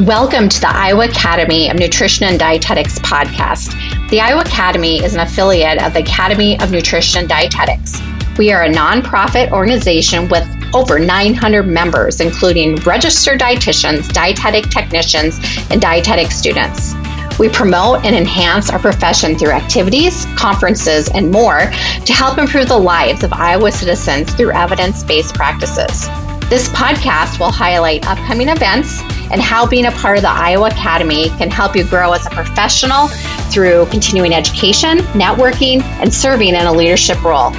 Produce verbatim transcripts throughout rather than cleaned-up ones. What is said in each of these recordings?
Welcome to the Iowa Academy of Nutrition and Dietetics podcast. The Iowa Academy is an affiliate of the Academy of Nutrition and Dietetics. We are a nonprofit organization with over nine hundred members, including registered dietitians, dietetic technicians, and dietetic students. We promote and enhance our profession through activities, conferences, and more to help improve the lives of Iowa citizens through evidence-based practices. This podcast will highlight upcoming events and how being a part of the Iowa Academy can help you grow as a professional through continuing education, networking, and serving in a leadership role.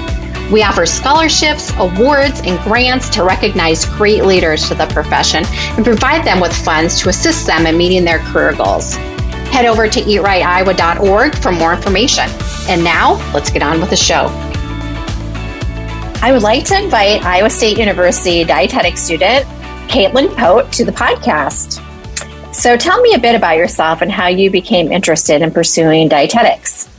We offer scholarships, awards, and grants to recognize great leaders to the profession and provide them with funds to assist them in meeting their career goals. Head over to eat right iowa dot org for more information. And now, let's get on with the show. I would like to invite Iowa State University dietetic student Caitlin Pote to the podcast. So tell me a bit about yourself and how you became interested in pursuing dietetics.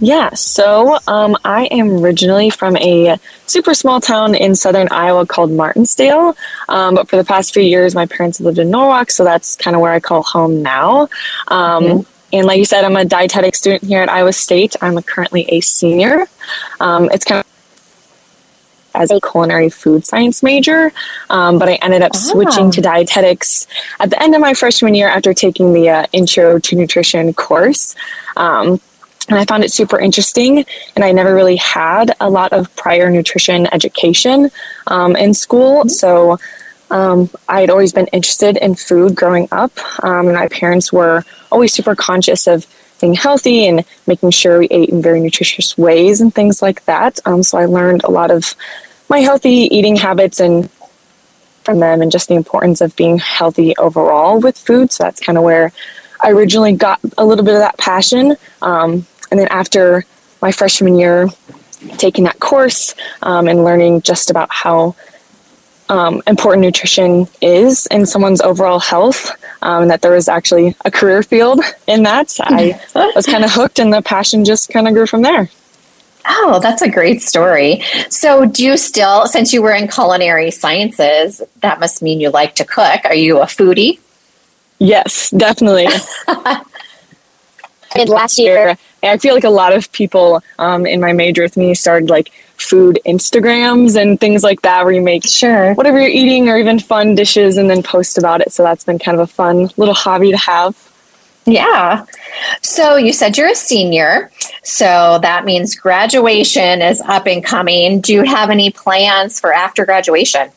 Yeah, so um, I am originally from a super small town in southern Iowa called Martinsdale, um, but for the past few years, my parents lived in Norwalk, so that's kind of where I call home now. Um, mm-hmm. And like you said, I'm a dietetic student here at Iowa State. I'm currently a senior. Um, it's kind of as a culinary food science major, um, but I ended up ah. switching to dietetics at the end of my freshman year after taking the uh, Intro to Nutrition course. Um, and I found it super interesting, and I never really had a lot of prior nutrition education um, in school, so um, I had always been interested in food growing up, um, and my parents were always super conscious of being healthy and making sure we ate in very nutritious ways and things like that. Um, so I learned a lot of my healthy eating habits and from them and just the importance of being healthy overall with food. So that's kind of where I originally got a little bit of that passion. Um, and then after my freshman year, taking that course um, and learning just about how Um, important nutrition is in someone's overall health, um, and that there was actually a career field in that. So I was kind of hooked, and the passion just kind of grew from there. Oh, that's a great story. So do you still, since you were in culinary sciences, that must mean you like to cook. Are you a foodie? Yes, definitely. And last year, I feel like a lot of people um, in my major with me started like food Instagrams and things like that, where you make sure whatever you're eating or even fun dishes and then post about it. So that's been kind of a fun little hobby to have. Yeah. So you said you're a senior. So that means graduation is up and coming. Do you have any plans for after graduation?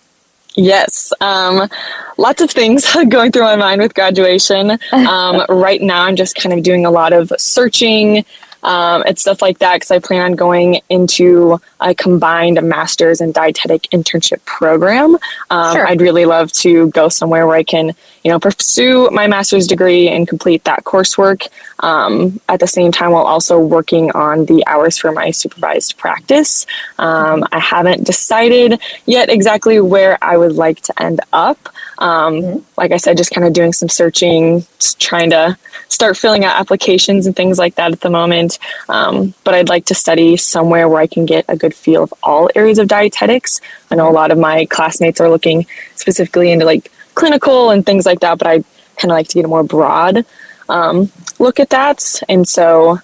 Yes. Um, lots of things going through my mind with graduation. Um, right now, I'm just kind of doing a lot of searching um, and stuff like that, because I plan on going into a combined master's and dietetic internship program. Um, sure. I'd really love to go somewhere where I can, you know, pursue my master's degree and complete that coursework um, at the same time, while also working on the hours for my supervised practice. Um, I haven't decided yet exactly where I would like to end up. Um, mm-hmm. Like I said, just kind of doing some searching, just trying to start filling out applications and things like that at the moment. Um, but I'd like to study somewhere where I can get a good feel of all areas of dietetics. I know a lot of my classmates are looking specifically into like clinical and things like that, but I kind of like to get a more broad um, look at that. And so,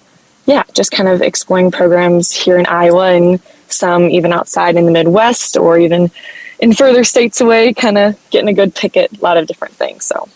yeah, just kind of exploring programs here in Iowa and some even outside in the Midwest or even in further states away, kind of getting a good pick at a lot of different things. So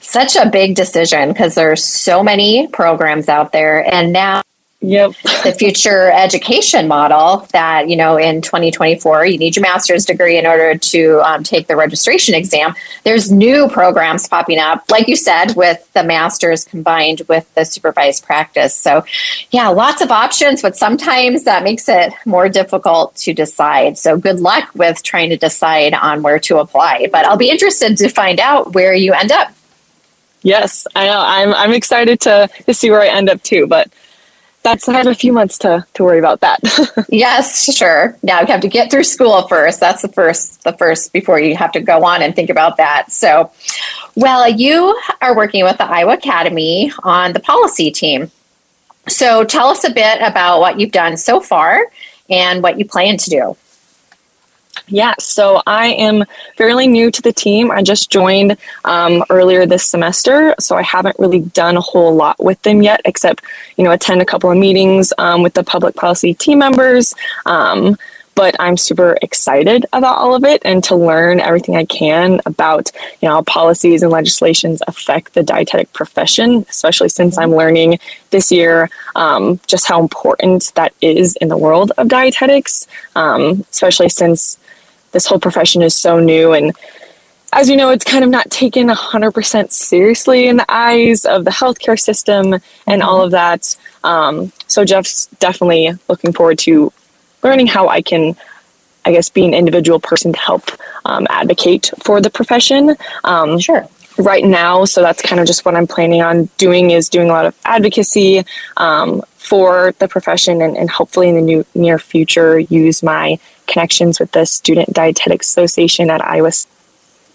such a big decision, because there's so many programs out there, and now yep. the future education model that, you know, in twenty twenty-four, you need your master's degree in order to um, take the registration exam. There's new programs popping up, like you said, with the master's combined with the supervised practice. So yeah, lots of options, but sometimes that makes it more difficult to decide. So good luck with trying to decide on where to apply, but I'll be interested to find out where you end up. Yes, I know. I'm I'm excited to, to see where I end up too, but that's I have a few months to, to worry about that. Yes, sure. Now you have to get through school first. That's the first, the first before you have to go on and think about that. So, well, you are working with the Iowa Academy on the policy team. So tell us a bit about what you've done so far and what you plan to do. Yeah, so I am fairly new to the team. I just joined um, earlier this semester, so I haven't really done a whole lot with them yet, except, you know, attend a couple of meetings um, with the public policy team members. Um, but I'm super excited about all of it and to learn everything I can about, you know, how policies and legislations affect the dietetic profession, especially since I'm learning this year um, just how important that is in the world of dietetics, um, especially since this whole profession is so new. And as you know, it's kind of not taken one hundred percent seriously in the eyes of the healthcare system and all of that. Um, so Jeff's definitely looking forward to learning how I can, I guess, be an individual person to help um, advocate for the profession. Um, sure. Right now, so that's kind of just what I'm planning on doing, is doing a lot of advocacy um, for the profession, and, and hopefully in the new, near future use my connections with the Student Dietetics Association at Iowa State.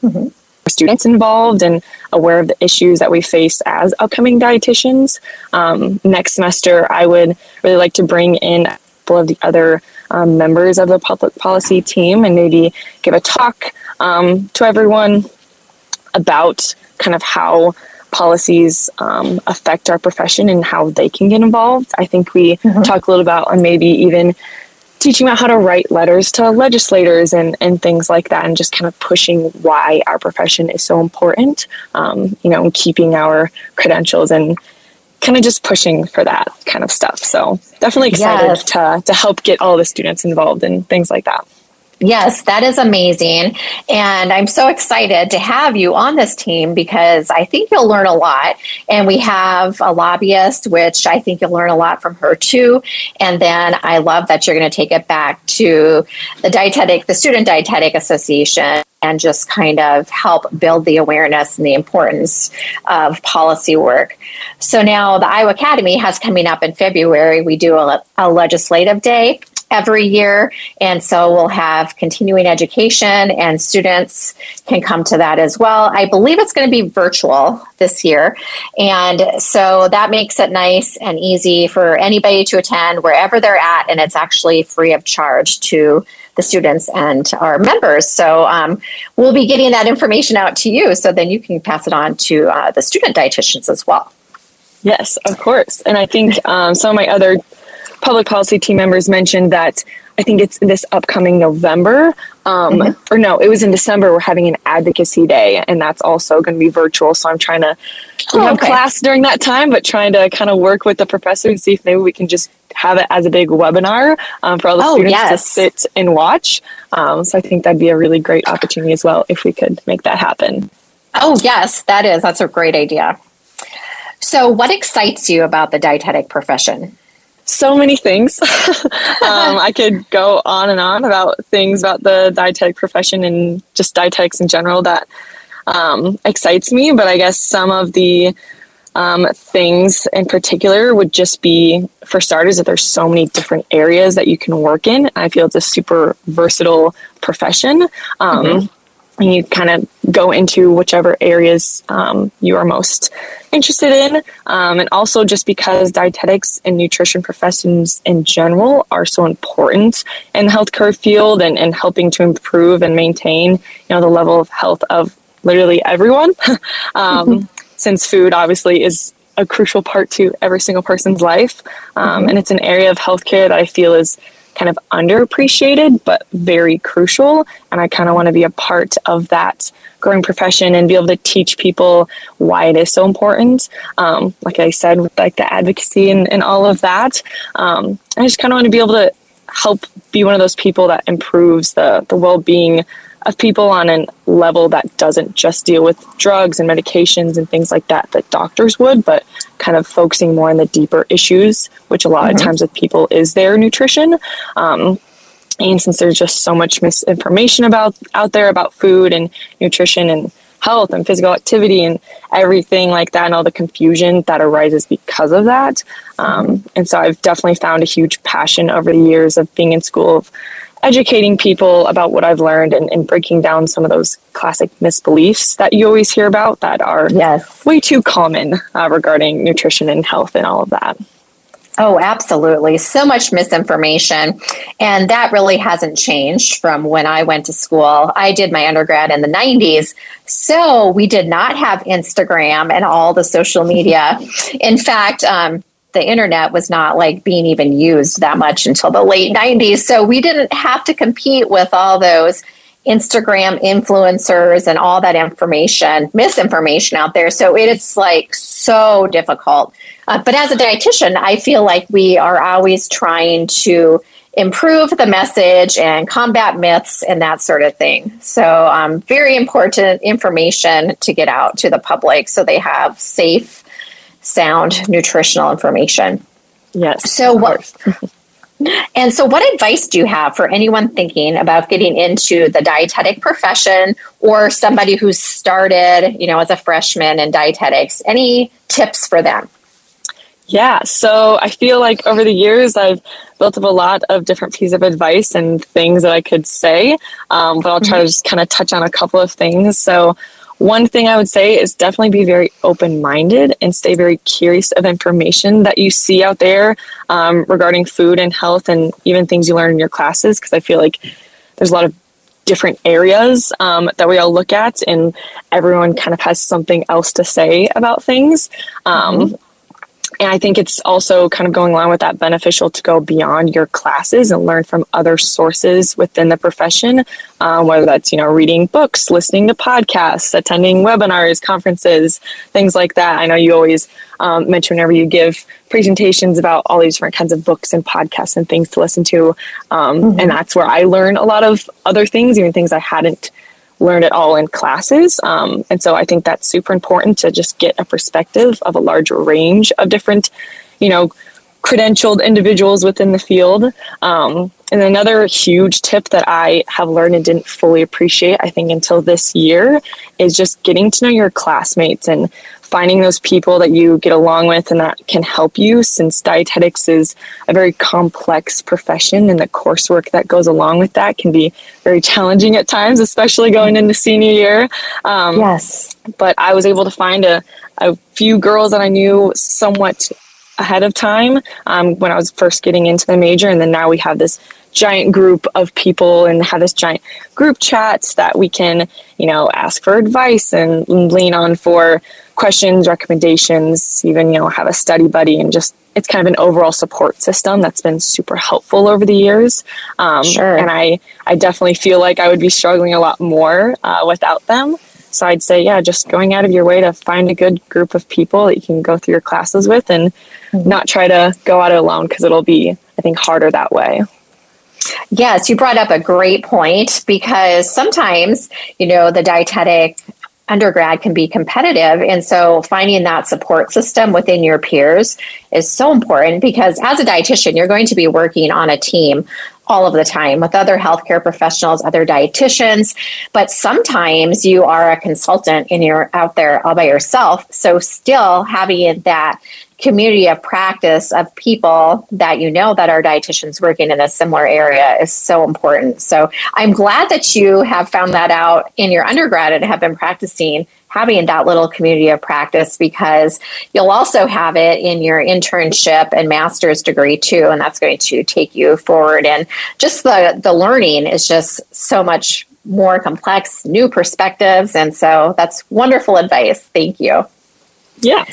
Mm-hmm. Students involved and aware of the issues that we face as upcoming dietitians. Um, next semester, I would really like to bring in a couple of the other um, members of the public policy team and maybe give a talk um, to everyone about kind of how policies um, affect our profession and how they can get involved. I think we mm-hmm. talk a little about, and maybe even teaching about how to write letters to legislators and, and things like that, and just kind of pushing why our profession is so important, um, you know, and keeping our credentials and kind of just pushing for that kind of stuff. So definitely excited yes. to, to help get all the students involved and things like that. Yes, that is amazing. And I'm so excited to have you on this team because I think you'll learn a lot. And we have a lobbyist, which I think you'll learn a lot from her too. And then I love that you're going to take it back to the dietetic, the Student Dietetic Association, and just kind of help build the awareness and the importance of policy work. So now the Iowa Academy has coming up in February. We do a, a legislative day every year. And so we'll have continuing education, and students can come to that as well. I believe it's going to be virtual this year. And so that makes it nice and easy for anybody to attend wherever they're at. And it's actually free of charge to the students and our members. So um, we'll be getting that information out to you, so then you can pass it on to uh, the student dietitians as well. Yes, of course. And I think um, some of my other public policy team members mentioned that I think it's this upcoming November, um, mm-hmm. or no, it was in December, we're having an advocacy day, and that's also going to be virtual. So I'm trying to oh, we have okay. class during that time, but trying to kind of work with the professor and see if maybe we can just have it as a big webinar um, for all the oh, students yes. to sit and watch. Um, so I think that'd be a really great opportunity as well if we could make that happen. Oh, yes, that is. That's a great idea. So what excites you about the dietetic profession? So many things. um, I could go on and on about things about the dietetic profession and just dietetics in general that um, excites me. But I guess some of the um, things in particular would just be, for starters, that there's so many different areas that you can work in. I feel it's a super versatile profession. Um, mm-hmm. And you kind of go into whichever areas um, you are most interested in, um, and also just because dietetics and nutrition professions in general are so important in the healthcare field and, and helping to improve and maintain, you know, the level of health of literally everyone, um, mm-hmm. since food obviously is a crucial part to every single person's life. Um, mm-hmm. And it's an area of healthcare that I feel is kind of underappreciated, but very crucial. And I kind of want to be a part of that growing profession and be able to teach people why it is so important. Um, like I said, with like the advocacy and, and all of that. Um, I just kind of want to be able to help be one of those people that improves the, the well-being of people on a level that doesn't just deal with drugs and medications and things like that that doctors would, but kind of focusing more on the deeper issues, which a lot mm-hmm. of times with people is their nutrition. Um, and since there's just so much misinformation about out there about food and nutrition and health and physical activity and everything like that, and all the confusion that arises because of that. Um, and so I've definitely found a huge passion over the years of being in school of educating people about what I've learned and, and breaking down some of those classic misbeliefs that you always hear about that are yes. way too common uh, regarding nutrition and health and all of that. Oh, absolutely. So much misinformation. And that really hasn't changed from when I went to school. I did my undergrad in the nineties. So we did not have Instagram and all the social media. In fact, um, the internet was not like being even used that much until the late nineties. So we didn't have to compete with all those Instagram influencers and all that information, misinformation out there. So it's like so difficult. Uh, but as a dietitian, I feel like we are always trying to improve the message and combat myths and that sort of thing. So um, very important information to get out to the public so they have safe, sound nutritional information. Yes. So what? And so what advice do you have for anyone thinking about getting into the dietetic profession or somebody who started, you know, as a freshman in dietetics? Any tips for them? Yeah, so I feel like over the years, I've built up a lot of different pieces of advice and things that I could say, um, but I'll try mm-hmm. to just kind of touch on a couple of things. So one thing I would say is definitely be very open-minded and stay very curious of information that you see out there um, regarding food and health and even things you learn in your classes, because I feel like there's a lot of different areas um, that we all look at, and everyone kind of has something else to say about things. Um, mm-hmm. And I think it's also kind of going along with that beneficial to go beyond your classes and learn from other sources within the profession, um, whether that's, you know, reading books, listening to podcasts, attending webinars, conferences, things like that. I know you always um, mention whenever you give presentations about all these different kinds of books and podcasts and things to listen to. Um, mm-hmm. And that's where I learn a lot of other things, even things I hadn't learned it all in classes. Um, and so I think that's super important to just get a perspective of a larger range of different, you know, credentialed individuals within the field. Um, and another huge tip that I have learned and didn't fully appreciate, I think, until this year is just getting to know your classmates and finding those people that you get along with and that can help you, since dietetics is a very complex profession and the coursework that goes along with that can be very challenging at times, especially going into senior year. Um, yes. But I was able to find a, a few girls that I knew somewhat ahead of time um, when I was first getting into the major, and then now we have this giant group of people and have this giant group chats that we can, you know, ask for advice and lean on for questions, recommendations, even, you know, have a study buddy, and just, it's kind of an overall support system that's been super helpful over the years. Um, sure. And I, I definitely feel like I would be struggling a lot more uh, without them. So I'd say, yeah, just going out of your way to find a good group of people that you can go through your classes with and mm-hmm. not try to go out alone, because it'll be, I think, harder that way. Yes, you brought up a great point, because sometimes, you know, the dietetic undergrad can be competitive. And so finding that support system within your peers is so important, because as a dietitian, you're going to be working on a team all of the time with other healthcare professionals, other dietitians, but sometimes you are a consultant and you're out there all by yourself. So still having that community of practice of people that you know that are dietitians working in a similar area is so important. So I'm glad that you have found that out in your undergrad and have been practicing having that little community of practice, because you'll also have it in your internship and master's degree too, and that's going to take you forward. And just the, the learning is just so much more complex, new perspectives. And so that's wonderful advice. Thank you. Yeah.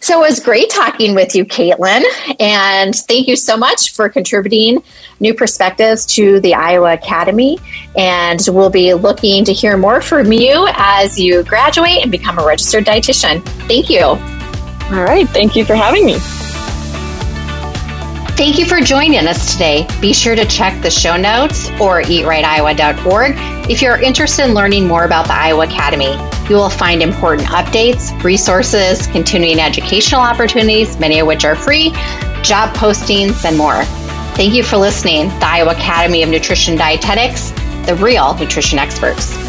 So it was great talking with you, Caitlin, and thank you so much for contributing new perspectives to the Iowa Academy, and we'll be looking to hear more from you as you graduate and become a registered dietitian. Thank you. All right. Thank you for having me. Thank you for joining us today. Be sure to check the show notes or eat right iowa dot org if you're interested in learning more about the Iowa Academy. You will find important updates, resources, continuing educational opportunities, many of which are free, job postings, and more. Thank you for listening. The Iowa Academy of Nutrition and Dietetics, the real nutrition experts.